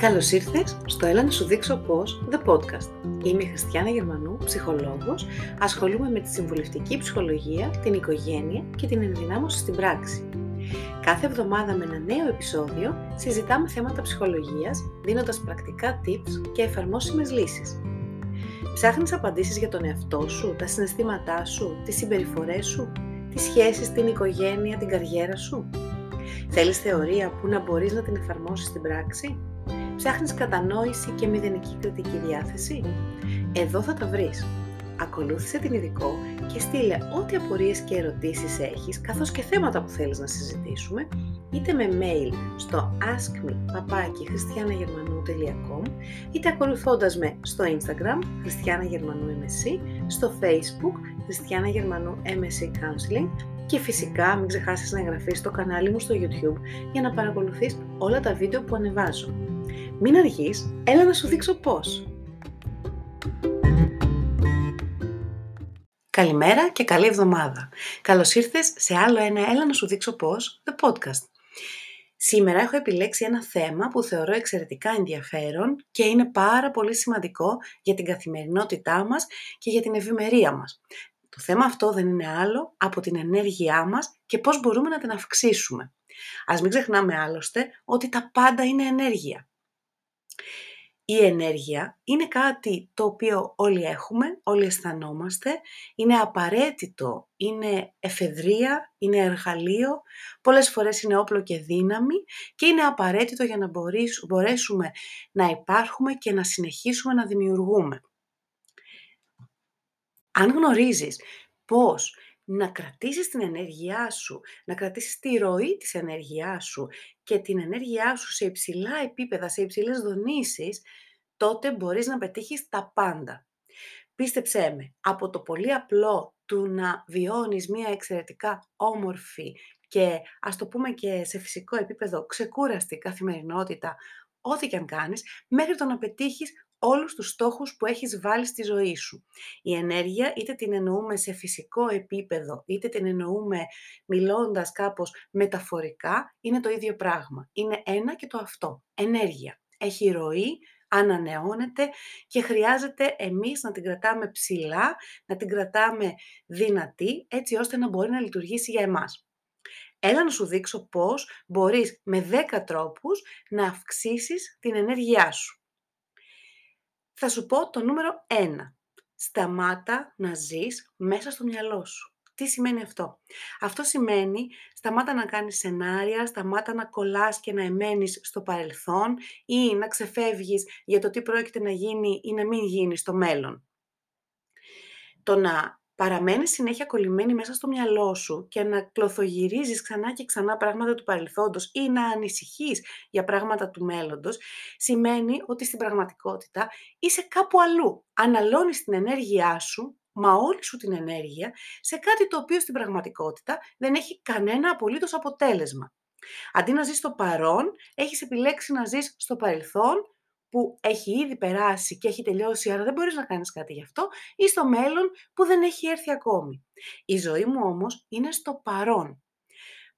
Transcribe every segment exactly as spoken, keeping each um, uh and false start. Καλώς ήρθες στο Έλα να σου δείξω πώς, the podcast. Είμαι η Χριστιάνα Γερμανού, ψυχολόγος, ασχολούμαι με τη συμβουλευτική ψυχολογία, την οικογένεια και την ενδυνάμωση στην πράξη. Κάθε εβδομάδα με ένα νέο επεισόδιο συζητάμε θέματα ψυχολογίας, δίνοντας πρακτικά tips και εφαρμόσιμες λύσεις. Ψάχνεις απαντήσεις για τον εαυτό σου, τα συναισθήματά σου, τις συμπεριφορές σου, τις σχέσεις, την οικογένεια, την καριέρα σου. Θέλεις θεωρία που να μπορείς να την εφαρμόσεις στην πράξη? Ψάχνεις κατανόηση και μηδενική κριτική διάθεση? Εδώ θα τα βρεις. Ακολούθησε την ειδικό και στείλε ό,τι απορίες και ερωτήσεις έχεις, καθώς και θέματα που θέλεις να συζητήσουμε, είτε με mail στο ask me παπάκι χριστιάνα γερμανού τελεία com, είτε ακολουθώντας με στο Instagram χριστιάνα γερμανού εμ ες σι, στο Facebook χριστιάνα γερμανού εμ ες σι counseling και φυσικά μην ξεχάσεις να εγγραφείς στο κανάλι μου στο YouTube για να παρακολουθείς όλα τα βίντεο που ανεβάζω. Μην αργείς, έλα να σου δείξω πώς! Καλημέρα και καλή εβδομάδα. Καλώς ήρθες σε άλλο ένα Έλα να σου δείξω πώς, the podcast. Σήμερα έχω επιλέξει ένα θέμα που θεωρώ εξαιρετικά ενδιαφέρον και είναι πάρα πολύ σημαντικό για την καθημερινότητά μας και για την ευημερία μας. Το θέμα αυτό δεν είναι άλλο από την ενέργειά μας και πώς μπορούμε να την αυξήσουμε. Ας μην ξεχνάμε άλλωστε ότι τα πάντα είναι ενέργεια. Η ενέργεια είναι κάτι το οποίο όλοι έχουμε, όλοι αισθανόμαστε, είναι απαραίτητο, είναι εφεδρεία, είναι εργαλείο, πολλές φορές είναι όπλο και δύναμη και είναι απαραίτητο για να μπορέσουμε να υπάρχουμε και να συνεχίσουμε να δημιουργούμε. Αν γνωρίζεις πώς να κρατήσεις την ενέργειά σου, να κρατήσεις τη ροή της ενέργειάς σου και την ενέργειά σου σε υψηλά επίπεδα, σε υψηλές δονήσεις, τότε μπορείς να πετύχεις τα πάντα. Πίστεψέ με, από το πολύ απλό του να βιώνεις μια εξαιρετικά όμορφη και ας το πούμε και σε φυσικό επίπεδο ξεκούραστη καθημερινότητα, ό,τι και αν κάνεις, μέχρι το να πετύχεις όλους τους στόχους που έχεις βάλει στη ζωή σου. Η ενέργεια είτε την εννοούμε σε φυσικό επίπεδο, είτε την εννοούμε μιλώντας κάπως μεταφορικά, είναι το ίδιο πράγμα. Είναι ένα και το αυτό. Ενέργεια. Έχει ροή, ανανεώνεται και χρειάζεται εμείς να την κρατάμε ψηλά, να την κρατάμε δυνατή, έτσι ώστε να μπορεί να λειτουργήσει για εμάς. Έλα να σου δείξω πώς μπορείς με δέκα τρόπους να αυξήσεις την ενέργειά σου. Θα σου πω το νούμερο ένα. Σταμάτα να ζεις μέσα στο μυαλό σου. Τι σημαίνει αυτό? Αυτό σημαίνει σταμάτα να κάνεις σενάρια, σταμάτα να κολλάς και να εμένεις στο παρελθόν ή να ξεφεύγεις για το τι πρόκειται να γίνει ή να μην γίνει στο μέλλον. Το να παραμένεις συνέχεια κολλημένη μέσα στο μυαλό σου και να κλωθογυρίζεις ξανά και ξανά πράγματα του παρελθόντος ή να ανησυχείς για πράγματα του μέλλοντος, σημαίνει ότι στην πραγματικότητα είσαι κάπου αλλού. Αναλώνεις την ενέργειά σου, μα όλη σου την ενέργεια, σε κάτι το οποίο στην πραγματικότητα δεν έχει κανένα απολύτως αποτέλεσμα. Αντί να ζεις στο παρόν, έχεις επιλέξει να ζεις στο παρελθόν, που έχει ήδη περάσει και έχει τελειώσει, άρα δεν μπορείς να κάνεις κάτι γι' αυτό, ή στο μέλλον που δεν έχει έρθει ακόμη. Η ζωή μου όμως είναι στο παρόν.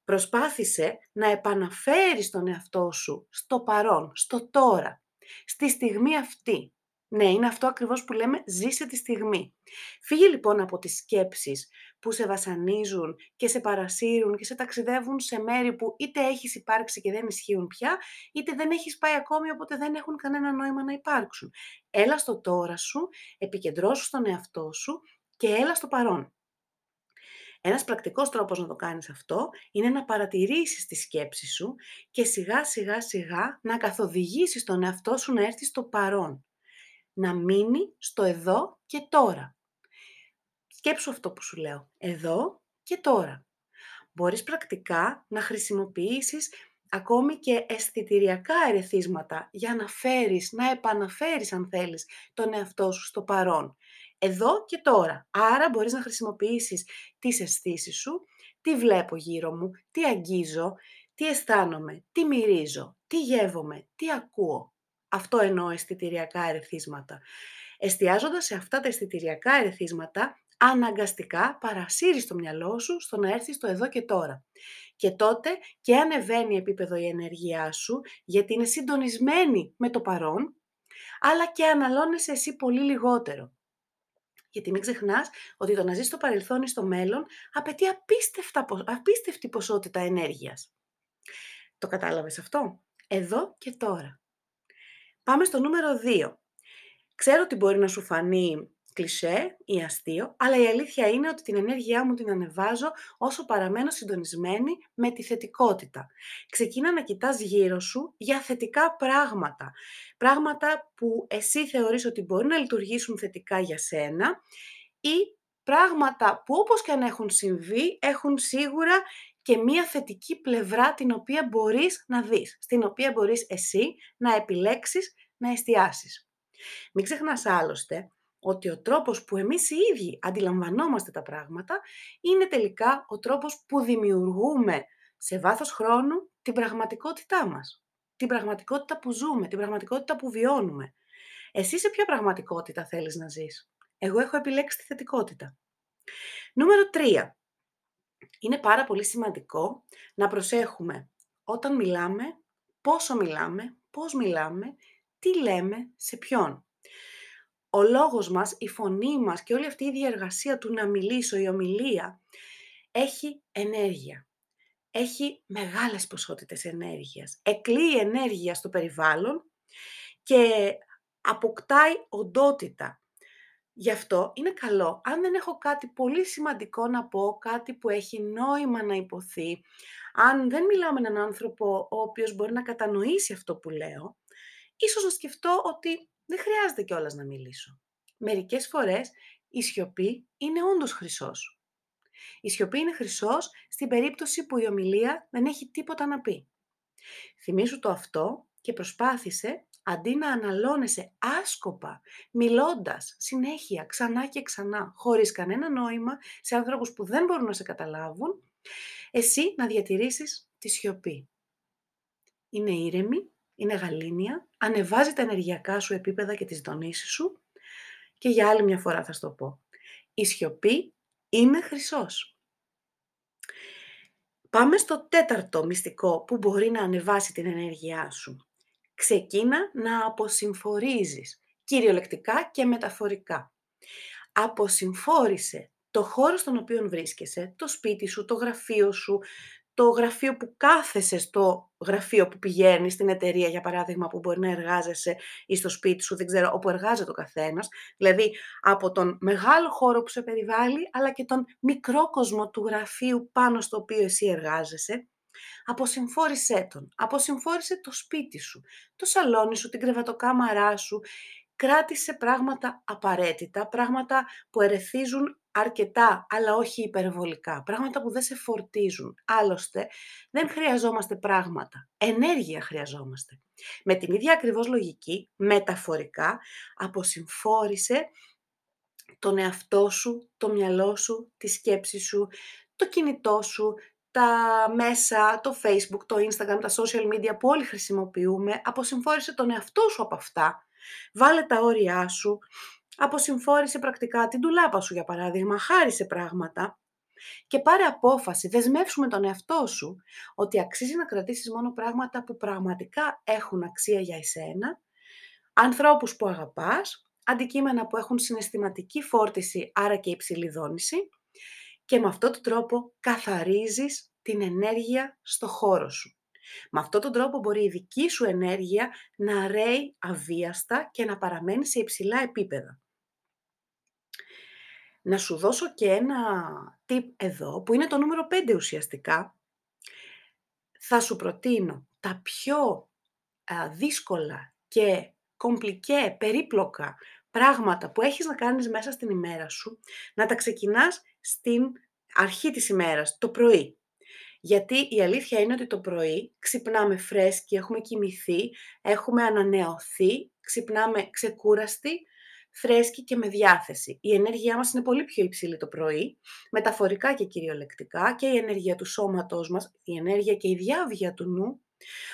Προσπάθησε να επαναφέρεις τον εαυτό σου στο παρόν, στο τώρα, στη στιγμή αυτή. Ναι, είναι αυτό ακριβώς που λέμε «ζήσε τη στιγμή». Φύγε λοιπόν από τις σκέψεις που σε βασανίζουν και σε παρασύρουν και σε ταξιδεύουν σε μέρη που είτε έχεις υπάρξει και δεν ισχύουν πια, είτε δεν έχεις πάει ακόμη, οπότε δεν έχουν κανένα νόημα να υπάρξουν. Έλα στο τώρα σου, επικεντρώσου στον εαυτό σου και έλα στο παρόν. Ένας πρακτικός τρόπος να το κάνεις αυτό είναι να παρατηρήσεις τη σκέψη σου και σιγά σιγά σιγά να καθοδηγήσεις τον εαυτό σου να έρθει στο παρόν. Να μείνει στο εδώ και τώρα. Σκέψου αυτό που σου λέω. Εδώ και τώρα. Μπορείς πρακτικά να χρησιμοποιήσεις ακόμη και αισθητηριακά ερεθίσματα για να φέρεις, να επαναφέρεις αν θέλεις τον εαυτό σου στο παρόν. Εδώ και τώρα. Άρα μπορείς να χρησιμοποιήσεις τις αισθήσεις σου, τι βλέπω γύρω μου, τι αγγίζω, τι αισθάνομαι, τι μυρίζω, τι γεύομαι, τι ακούω. Αυτό εννοώ αισθητηριακά ερεθίσματα. Εστιάζοντας σε αυτά τα αισθητηριακά ερεθίσματα, αναγκαστικά παρασύρεις το μυαλό σου στο να έρθεις στο εδώ και τώρα. και τότε και ανεβαίνει επίπεδο η ενέργειά σου, γιατί είναι συντονισμένη με το παρόν, αλλά και αναλώνεσαι εσύ πολύ λιγότερο. Γιατί μην ξεχνάς ότι το να ζεις στο παρελθόν ή στο μέλλον απαιτεί απίστευτα, απίστευτη ποσότητα ενέργειας. Το κατάλαβες αυτό? Εδώ και τώρα. Πάμε στο νούμερο δύο. Ξέρω ότι μπορεί να σου φανεί κλισέ ή αστείο, αλλά η αλήθεια είναι ότι την ενέργειά μου την ανεβάζω όσο παραμένω συντονισμένη με τη θετικότητα. Ξεκίνα να κοιτάς γύρω σου για θετικά πράγματα. Πράγματα που εσύ θεωρείς ότι μπορεί να λειτουργήσουν θετικά για σένα ή πράγματα που όπως και αν έχουν συμβεί, έχουν σίγουρα και μία θετική πλευρά την οποία μπορείς να δεις, στην οποία μπορείς εσύ να επιλέξεις, να εστιάσεις. Μην ξεχνάς άλλωστε ότι ο τρόπος που εμείς οι ίδιοι αντιλαμβανόμαστε τα πράγματα είναι τελικά ο τρόπος που δημιουργούμε σε βάθος χρόνου την πραγματικότητά μας, την πραγματικότητα που ζούμε, την πραγματικότητα που βιώνουμε. Εσύ σε ποια πραγματικότητα θέλεις να ζεις? Εγώ έχω επιλέξει τη θετικότητα. Νούμερο τρία. Είναι πάρα πολύ σημαντικό να προσέχουμε όταν μιλάμε, πόσο μιλάμε, πώς μιλάμε, τι λέμε, σε ποιον. Ο λόγος μας, η φωνή μας και όλη αυτή η διεργασία του να μιλήσω, η ομιλία, έχει ενέργεια. Έχει μεγάλες ποσότητες ενέργειας. Εκλείει ενέργεια στο περιβάλλον και αποκτάει οντότητα. Γι' αυτό είναι καλό, αν δεν έχω κάτι πολύ σημαντικό να πω, κάτι που έχει νόημα να υποθεί, αν δεν μιλάω με έναν άνθρωπο ο οποίος μπορεί να κατανοήσει αυτό που λέω, ίσως να σκεφτώ ότι δεν χρειάζεται κιόλας να μιλήσω. Μερικές φορές η σιωπή είναι όντως χρυσός. Η σιωπή είναι χρυσός στην περίπτωση που η ομιλία δεν έχει τίποτα να πει. Θυμήσου το αυτό και προσπάθησε, αντί να αναλώνεσαι άσκοπα, μιλώντας συνέχεια, ξανά και ξανά, χωρίς κανένα νόημα, σε ανθρώπους που δεν μπορούν να σε καταλάβουν, εσύ να διατηρήσεις τη σιωπή. Είναι ήρεμη, είναι γαλήνια, ανεβάζει τα ενεργειακά σου επίπεδα και τις δονήσεις σου και για άλλη μια φορά θα σου το πω. Η σιωπή είναι χρυσός. Πάμε στο τέταρτο μυστικό που μπορεί να ανεβάσει την ενέργειά σου. Ξεκίνα να αποσυμφορίζεις, κυριολεκτικά και μεταφορικά. Αποσυμφόρησε το χώρο στον οποίο βρίσκεσαι, το σπίτι σου, το γραφείο σου, το γραφείο που κάθεσαι, στο γραφείο που πηγαίνεις, στην εταιρεία για παράδειγμα που μπορεί να εργάζεσαι ή στο σπίτι σου, δεν ξέρω, όπου εργάζεται ο καθένας. Δηλαδή από τον μεγάλο χώρο που σε περιβάλλει, αλλά και τον μικρό κόσμο του γραφείου πάνω στο οποίο εσύ εργάζεσαι. Αποσυμφόρησέ τον, αποσυμφόρησε το σπίτι σου, το σαλόνι σου, την κρεβατοκάμαρά σου, κράτησε πράγματα απαραίτητα, πράγματα που ερεθίζουν αρκετά, αλλά όχι υπερβολικά, πράγματα που δεν σε φορτίζουν. Άλλωστε, δεν χρειαζόμαστε πράγματα, ενέργεια χρειαζόμαστε. Με την ίδια ακριβώς λογική, μεταφορικά, αποσυμφόρησε τον εαυτό σου, το μυαλό σου, τη σκέψη σου, το κινητό σου, τα μέσα, το Facebook, το Instagram, τα social media που όλοι χρησιμοποιούμε, αποσυμφόρησε τον εαυτό σου από αυτά, βάλε τα όρια σου, αποσυμφόρησε πρακτικά την ντουλάπα σου για παράδειγμα, χάρισε πράγματα και πάρε απόφαση, δεσμεύσουμε τον εαυτό σου ότι αξίζει να κρατήσεις μόνο πράγματα που πραγματικά έχουν αξία για εσένα, ανθρώπους που αγαπάς, αντικείμενα που έχουν συναισθηματική φόρτιση, άρα και υψηλή δόνηση. Και με αυτόν τον τρόπο καθαρίζεις την ενέργεια στο χώρο σου. Με αυτόν τον τρόπο μπορεί η δική σου ενέργεια να ρέει αβίαστα και να παραμένει σε υψηλά επίπεδα. Να σου δώσω και ένα tip εδώ, που είναι το νούμερο πέντε ουσιαστικά. Θα σου προτείνω τα πιο α, δύσκολα και κομπλικέ, περίπλοκα πράγματα που έχεις να κάνεις μέσα στην ημέρα σου, να τα ξεκινάς στην αρχή της ημέρας, το πρωί. Γιατί η αλήθεια είναι ότι το πρωί ξυπνάμε φρέσκοι, έχουμε κοιμηθεί, έχουμε ανανεωθεί, ξυπνάμε ξεκούραστοι, φρέσκοι και με διάθεση. Η ενέργειά μας είναι πολύ πιο υψηλή το πρωί, μεταφορικά και κυριολεκτικά, και η ενέργεια του σώματός μας, η ενέργεια και η διάβγεια του νου.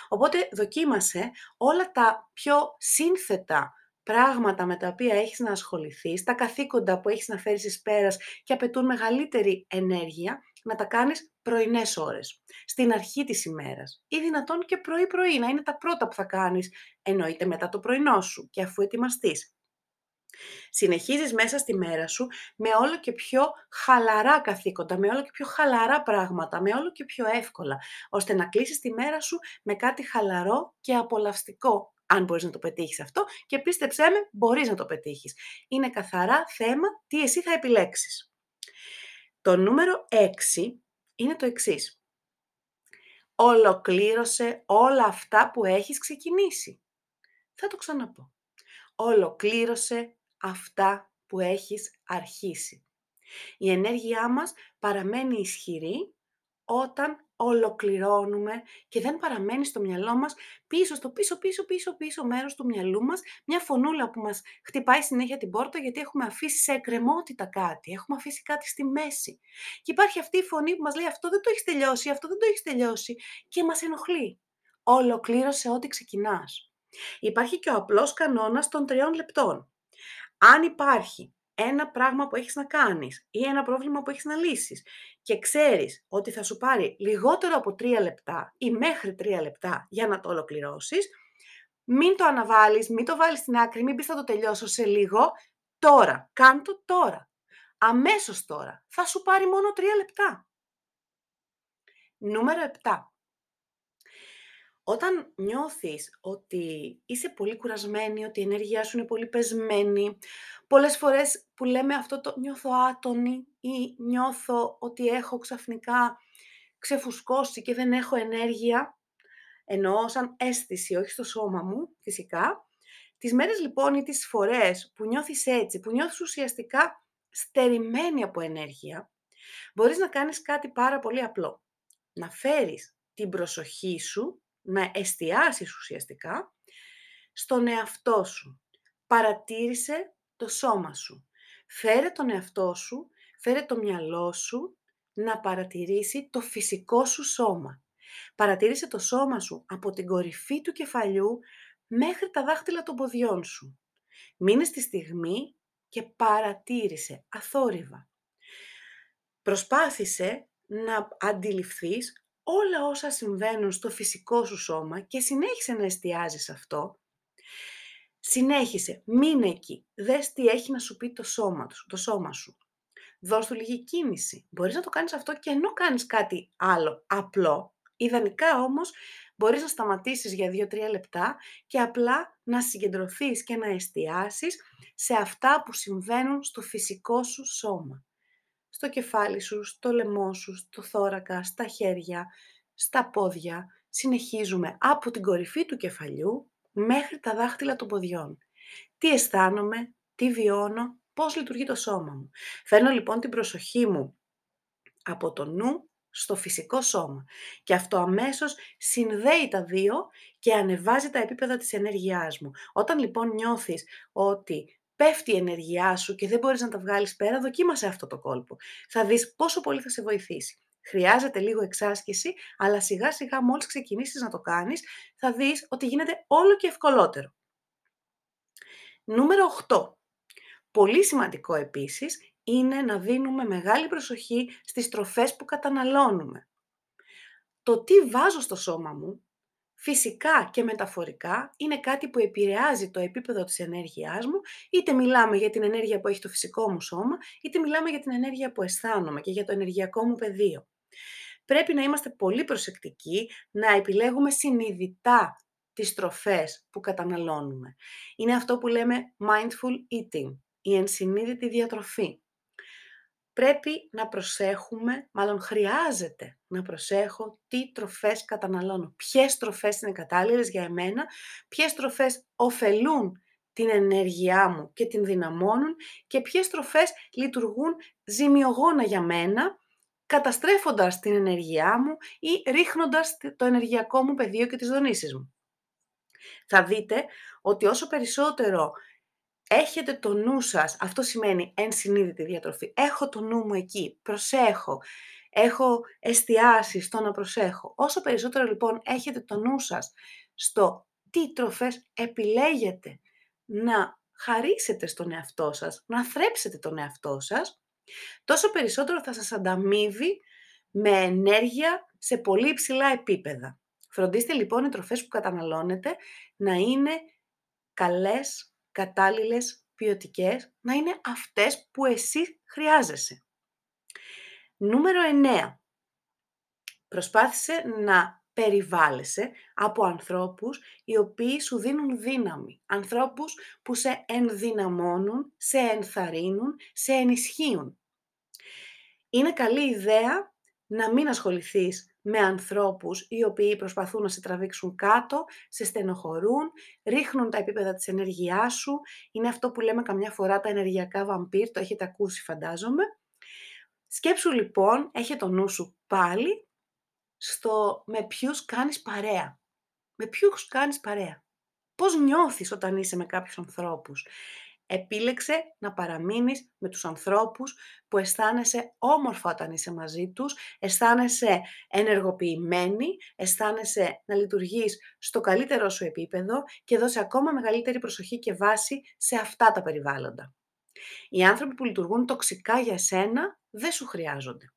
Οπότε δοκίμασε όλα τα πιο σύνθετα πράγματα με τα οποία έχεις να ασχοληθείς, τα καθήκοντα που έχεις να φέρεις εις πέρας και απαιτούν μεγαλύτερη ενέργεια, να τα κάνεις πρωινές ώρες, στην αρχή της ημέρας ή δυνατόν και πρωί-πρωί, να είναι τα πρώτα που θα κάνεις, εννοείται μετά το πρωινό σου και αφού ετοιμαστείς. Συνεχίζεις μέσα στη μέρα σου με όλο και πιο χαλαρά καθήκοντα, με όλο και πιο χαλαρά πράγματα, με όλο και πιο εύκολα, ώστε να κλείσεις τη μέρα σου με κάτι χαλαρό και απολαυστικό. Αν μπορείς να το πετύχεις αυτό, και πίστεψέ με, μπορείς να το πετύχεις. Είναι καθαρά θέμα τι εσύ θα επιλέξεις. Το νούμερο έξι είναι το εξής. Ολοκλήρωσε όλα αυτά που έχεις ξεκινήσει. Θα το ξαναπώ. Ολοκλήρωσε αυτά που έχεις αρχίσει. Η ενέργειά μας παραμένει ισχυρή όταν ολοκληρώνουμε και δεν παραμένει στο μυαλό μας, πίσω στο πίσω πίσω πίσω πίσω μέρος του μυαλού μας, μια φωνούλα που μας χτυπάει συνέχεια την πόρτα, γιατί έχουμε αφήσει σε εκκρεμότητα κάτι, έχουμε αφήσει κάτι στη μέση. Και υπάρχει αυτή η φωνή που μας λέει αυτό δεν το έχεις τελειώσει, αυτό δεν το έχεις τελειώσει και μας ενοχλεί. Ολοκλήρωσε ό,τι ξεκινάς. Υπάρχει και ο απλός κανόνας των τριών λεπτών. Αν υπάρχει ένα πράγμα που έχεις να κάνεις ή ένα πρόβλημα που έχεις να λύσεις και ξέρεις ότι θα σου πάρει λιγότερο από τρία λεπτά ή μέχρι τρία λεπτά για να το ολοκληρώσεις, μην το αναβάλεις, μην το βάλεις στην άκρη, μην πεις θα το τελειώσω σε λίγο, τώρα, κάν το τώρα, αμέσως τώρα, θα σου πάρει μόνο τρία λεπτά. Νούμερο επτά. Όταν νιώθεις ότι είσαι πολύ κουρασμένη, ότι η ενέργειά σου είναι πολύ πεσμένη, πολλές φορές που λέμε αυτό το νιώθω άτονη ή νιώθω ότι έχω ξαφνικά ξεφουσκώσει και δεν έχω ενέργεια, εννοώ σαν αίσθηση, όχι στο σώμα μου φυσικά, τις μέρες λοιπόν ή τις φορές που νιώθεις έτσι, που νιώθεις ουσιαστικά στερημένη από ενέργεια, μπορείς να κάνεις κάτι πάρα πολύ απλό. Να φέρεις την προσοχή σου, να εστιάσεις ουσιαστικά στον εαυτό σου. Παρατήρησε το σώμα σου. Φέρε τον εαυτό σου, φέρε το μυαλό σου να παρατηρήσει το φυσικό σου σώμα. Παρατήρησε το σώμα σου από την κορυφή του κεφαλιού μέχρι τα δάχτυλα των ποδιών σου. Μείνε στη στιγμή και παρατήρησε αθόρυβα. Προσπάθησε να αντιληφθείς όλα όσα συμβαίνουν στο φυσικό σου σώμα και συνέχισε να εστιάζεις αυτό. Συνέχισε, μείνε εκεί, δες τι έχει να σου πει το σώμα, το σώμα σου. Δώσ' του λίγη κίνηση. Μπορείς να το κάνεις αυτό και ενώ κάνεις κάτι άλλο απλό. Ιδανικά όμως μπορείς να σταματήσεις για δύο τρία λεπτά και απλά να συγκεντρωθείς και να εστιάσεις σε αυτά που συμβαίνουν στο φυσικό σου σώμα. Στο κεφάλι σου, στο λαιμό σου, στο θώρακα, στα χέρια, στα πόδια. Συνεχίζουμε από την κορυφή του κεφαλιού μέχρι τα δάχτυλα των ποδιών. Τι αισθάνομαι, τι βιώνω, πώς λειτουργεί το σώμα μου. Φέρνω λοιπόν την προσοχή μου από το νου στο φυσικό σώμα. Και αυτό αμέσως συνδέει τα δύο και ανεβάζει τα επίπεδα της ενέργειάς μου. Όταν λοιπόν νιώθεις ότι πέφτει η ενέργειά σου και δεν μπορείς να τα βγάλεις πέρα, δοκίμασε αυτό το κόλπο. Θα δεις πόσο πολύ θα σε βοηθήσει. Χρειάζεται λίγο εξάσκηση, αλλά σιγά σιγά μόλις ξεκινήσεις να το κάνεις, θα δεις ότι γίνεται όλο και ευκολότερο. Νούμερο οκτώ. Πολύ σημαντικό επίσης είναι να δίνουμε μεγάλη προσοχή στις τροφές που καταναλώνουμε. Το τι βάζω στο σώμα μου, φυσικά και μεταφορικά, είναι κάτι που επηρεάζει το επίπεδο της ενέργειάς μου, είτε μιλάμε για την ενέργεια που έχει το φυσικό μου σώμα, είτε μιλάμε για την ενέργεια που αισθάνομαι και για το ενεργειακό μου πεδίο. Πρέπει να είμαστε πολύ προσεκτικοί, να επιλέγουμε συνειδητά τις τροφές που καταναλώνουμε. Είναι αυτό που λέμε mindful eating, η ενσυνείδητη διατροφή. Πρέπει να προσέχουμε, μάλλον χρειάζεται να προσέχω τι τροφές καταναλώνω, ποιες τροφές είναι κατάλληλες για εμένα, ποιες τροφές ωφελούν την ενέργειά μου και την δυναμώνουν και ποιες τροφές λειτουργούν ζημιογόνα για μένα, καταστρέφοντας την ενέργειά μου ή ρίχνοντας το ενεργειακό μου πεδίο και τις δονήσεις μου. Θα δείτε ότι όσο περισσότερο έχετε το νου σας, αυτό σημαίνει ενσυνείδητη διατροφή. Έχω το νου μου εκεί, προσέχω, έχω εστιάσει στο να προσέχω. Όσο περισσότερο λοιπόν έχετε το νου σας στο τι τροφές επιλέγετε να χαρίσετε στον εαυτό σας, να θρέψετε τον εαυτό σας, τόσο περισσότερο θα σας ανταμείβει με ενέργεια σε πολύ υψηλά επίπεδα. Φροντίστε λοιπόν οι τροφές που καταναλώνετε να είναι καλές, κατάλληλες, ποιοτικές, να είναι αυτές που εσύ χρειάζεσαι. Νούμερο εννέα. Προσπάθησε να περιβάλλεσαι από ανθρώπους οι οποίοι σου δίνουν δύναμη. Ανθρώπους που σε ενδυναμώνουν, σε ενθαρρύνουν, σε ενισχύουν. Είναι καλή ιδέα να μην ασχοληθείς με ανθρώπους οι οποίοι προσπαθούν να σε τραβήξουν κάτω, σε στενοχωρούν, ρίχνουν τα επίπεδα της ενέργειάς σου. Είναι αυτό που λέμε καμιά φορά τα ενεργειακά βαμπύρ, το έχετε ακούσει φαντάζομαι. Σκέψου λοιπόν, έχε το νου σου πάλι, στο με ποιους κάνεις παρέα. Με ποιους κάνεις παρέα. Πώς νιώθεις όταν είσαι με κάποιους ανθρώπους. Επίλεξε να παραμείνεις με τους ανθρώπους που αισθάνεσαι όμορφα όταν είσαι μαζί τους, αισθάνεσαι ενεργοποιημένη, αισθάνεσαι να λειτουργείς στο καλύτερό σου επίπεδο και δώσε ακόμα μεγαλύτερη προσοχή και βάση σε αυτά τα περιβάλλοντα. Οι άνθρωποι που λειτουργούν τοξικά για σένα δεν σου χρειάζονται.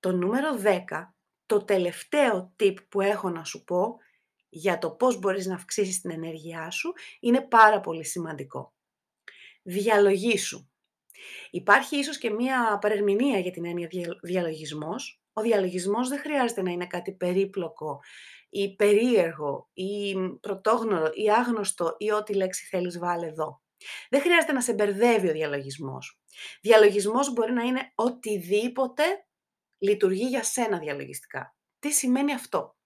Το νούμερο δέκα, το τελευταίο tip που έχω να σου πω για το πώς μπορείς να αυξήσεις την ενέργειά σου, είναι πάρα πολύ σημαντικό. Διαλογήσου. Υπάρχει ίσως και μία παρερμηνία για την έννοια διαλογισμός. Ο διαλογισμός δεν χρειάζεται να είναι κάτι περίπλοκο ή περίεργο ή πρωτόγνωρο ή άγνωστο ή ό,τι λέξη θέλεις βάλε εδώ. Δεν χρειάζεται να σε μπερδεύει ο διαλογισμός. Διαλογισμός μπορεί να είναι οτιδήποτε λειτουργεί για σένα διαλογιστικά. Τι σημαίνει αυτό?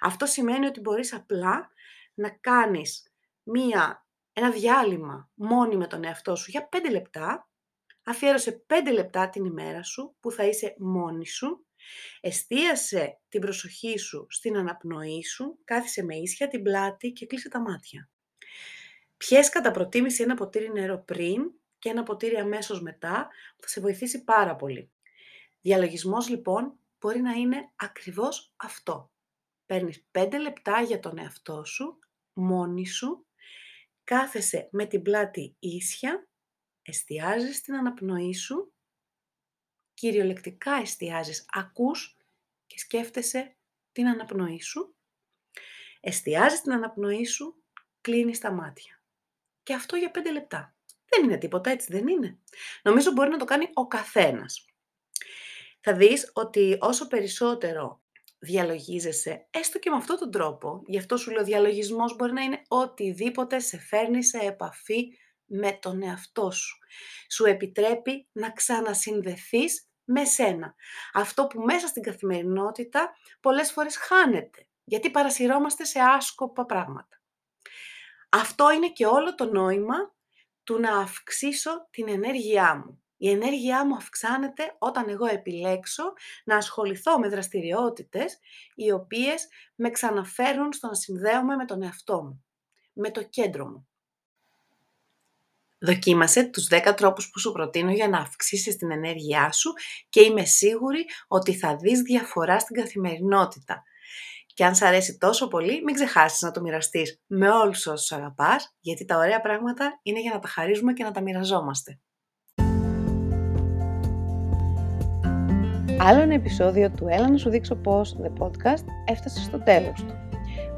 Αυτό σημαίνει ότι μπορείς απλά να κάνεις μία, ένα διάλειμμα μόνη με τον εαυτό σου για πέντε λεπτά. Αφιέρωσε πέντε λεπτά την ημέρα σου που θα είσαι μόνη σου. Εστίασε την προσοχή σου στην αναπνοή σου. Κάθισε με ίσια την πλάτη και κλείσε τα μάτια. Πιες κατά προτίμηση ένα ποτήρι νερό πριν και ένα ποτήρι αμέσως μετά. Θα σε βοηθήσει πάρα πολύ. Διαλογισμός λοιπόν μπορεί να είναι ακριβώς αυτό. Παίρνεις πέντε λεπτά για τον εαυτό σου, μόνη σου, κάθεσαι με την πλάτη ίσια, εστιάζεις την αναπνοή σου, κυριολεκτικά εστιάζεις, ακούς και σκέφτεσαι την αναπνοή σου, εστιάζεις την αναπνοή σου, κλείνεις τα μάτια. Και αυτό για πέντε λεπτά. Δεν είναι τίποτα, έτσι δεν είναι. Νομίζω μπορεί να το κάνει ο καθένας. Θα δεις ότι όσο περισσότερο διαλογίζεσαι, έστω και με αυτόν τον τρόπο, γι' αυτό σου λέω διαλογισμός μπορεί να είναι οτιδήποτε σε φέρνει σε επαφή με τον εαυτό σου. Σου επιτρέπει να ξανασυνδεθείς με σένα. Αυτό που μέσα στην καθημερινότητα πολλές φορές χάνεται, γιατί παρασυρώμαστε σε άσκοπα πράγματα. Αυτό είναι και όλο το νόημα του να αυξήσω την ενέργειά μου. Η ενέργειά μου αυξάνεται όταν εγώ επιλέξω να ασχοληθώ με δραστηριότητες οι οποίες με ξαναφέρουν στο να συνδέομαι με τον εαυτό μου, με το κέντρο μου. Δοκίμασε τους δέκα τρόπους που σου προτείνω για να αυξήσεις την ενέργειά σου και είμαι σίγουρη ότι θα δεις διαφορά στην καθημερινότητα. Και αν σ' αρέσει τόσο πολύ, μην ξεχάσεις να το μοιραστείς με όλους όσους αγαπάς, γιατί τα ωραία πράγματα είναι για να τα χαρίζουμε και να τα μοιραζόμαστε. Άλλο ένα επεισόδιο του «Έλα να σου δείξω πώς» The Podcast έφτασε στο τέλος του.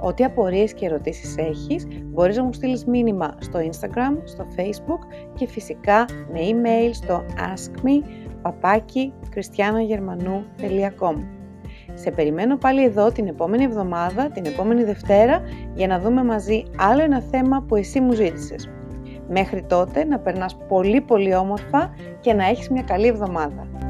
Ό,τι απορίες και ερωτήσεις έχεις, μπορείς να μου στείλεις μήνυμα στο Instagram, στο Facebook και φυσικά με email στο ask me at christiana germanou dot com. Σε περιμένω πάλι εδώ την επόμενη εβδομάδα, την επόμενη Δευτέρα, για να δούμε μαζί άλλο ένα θέμα που εσύ μου ζήτησες. Μέχρι τότε να περνάς πολύ πολύ όμορφα και να έχεις μια καλή εβδομάδα.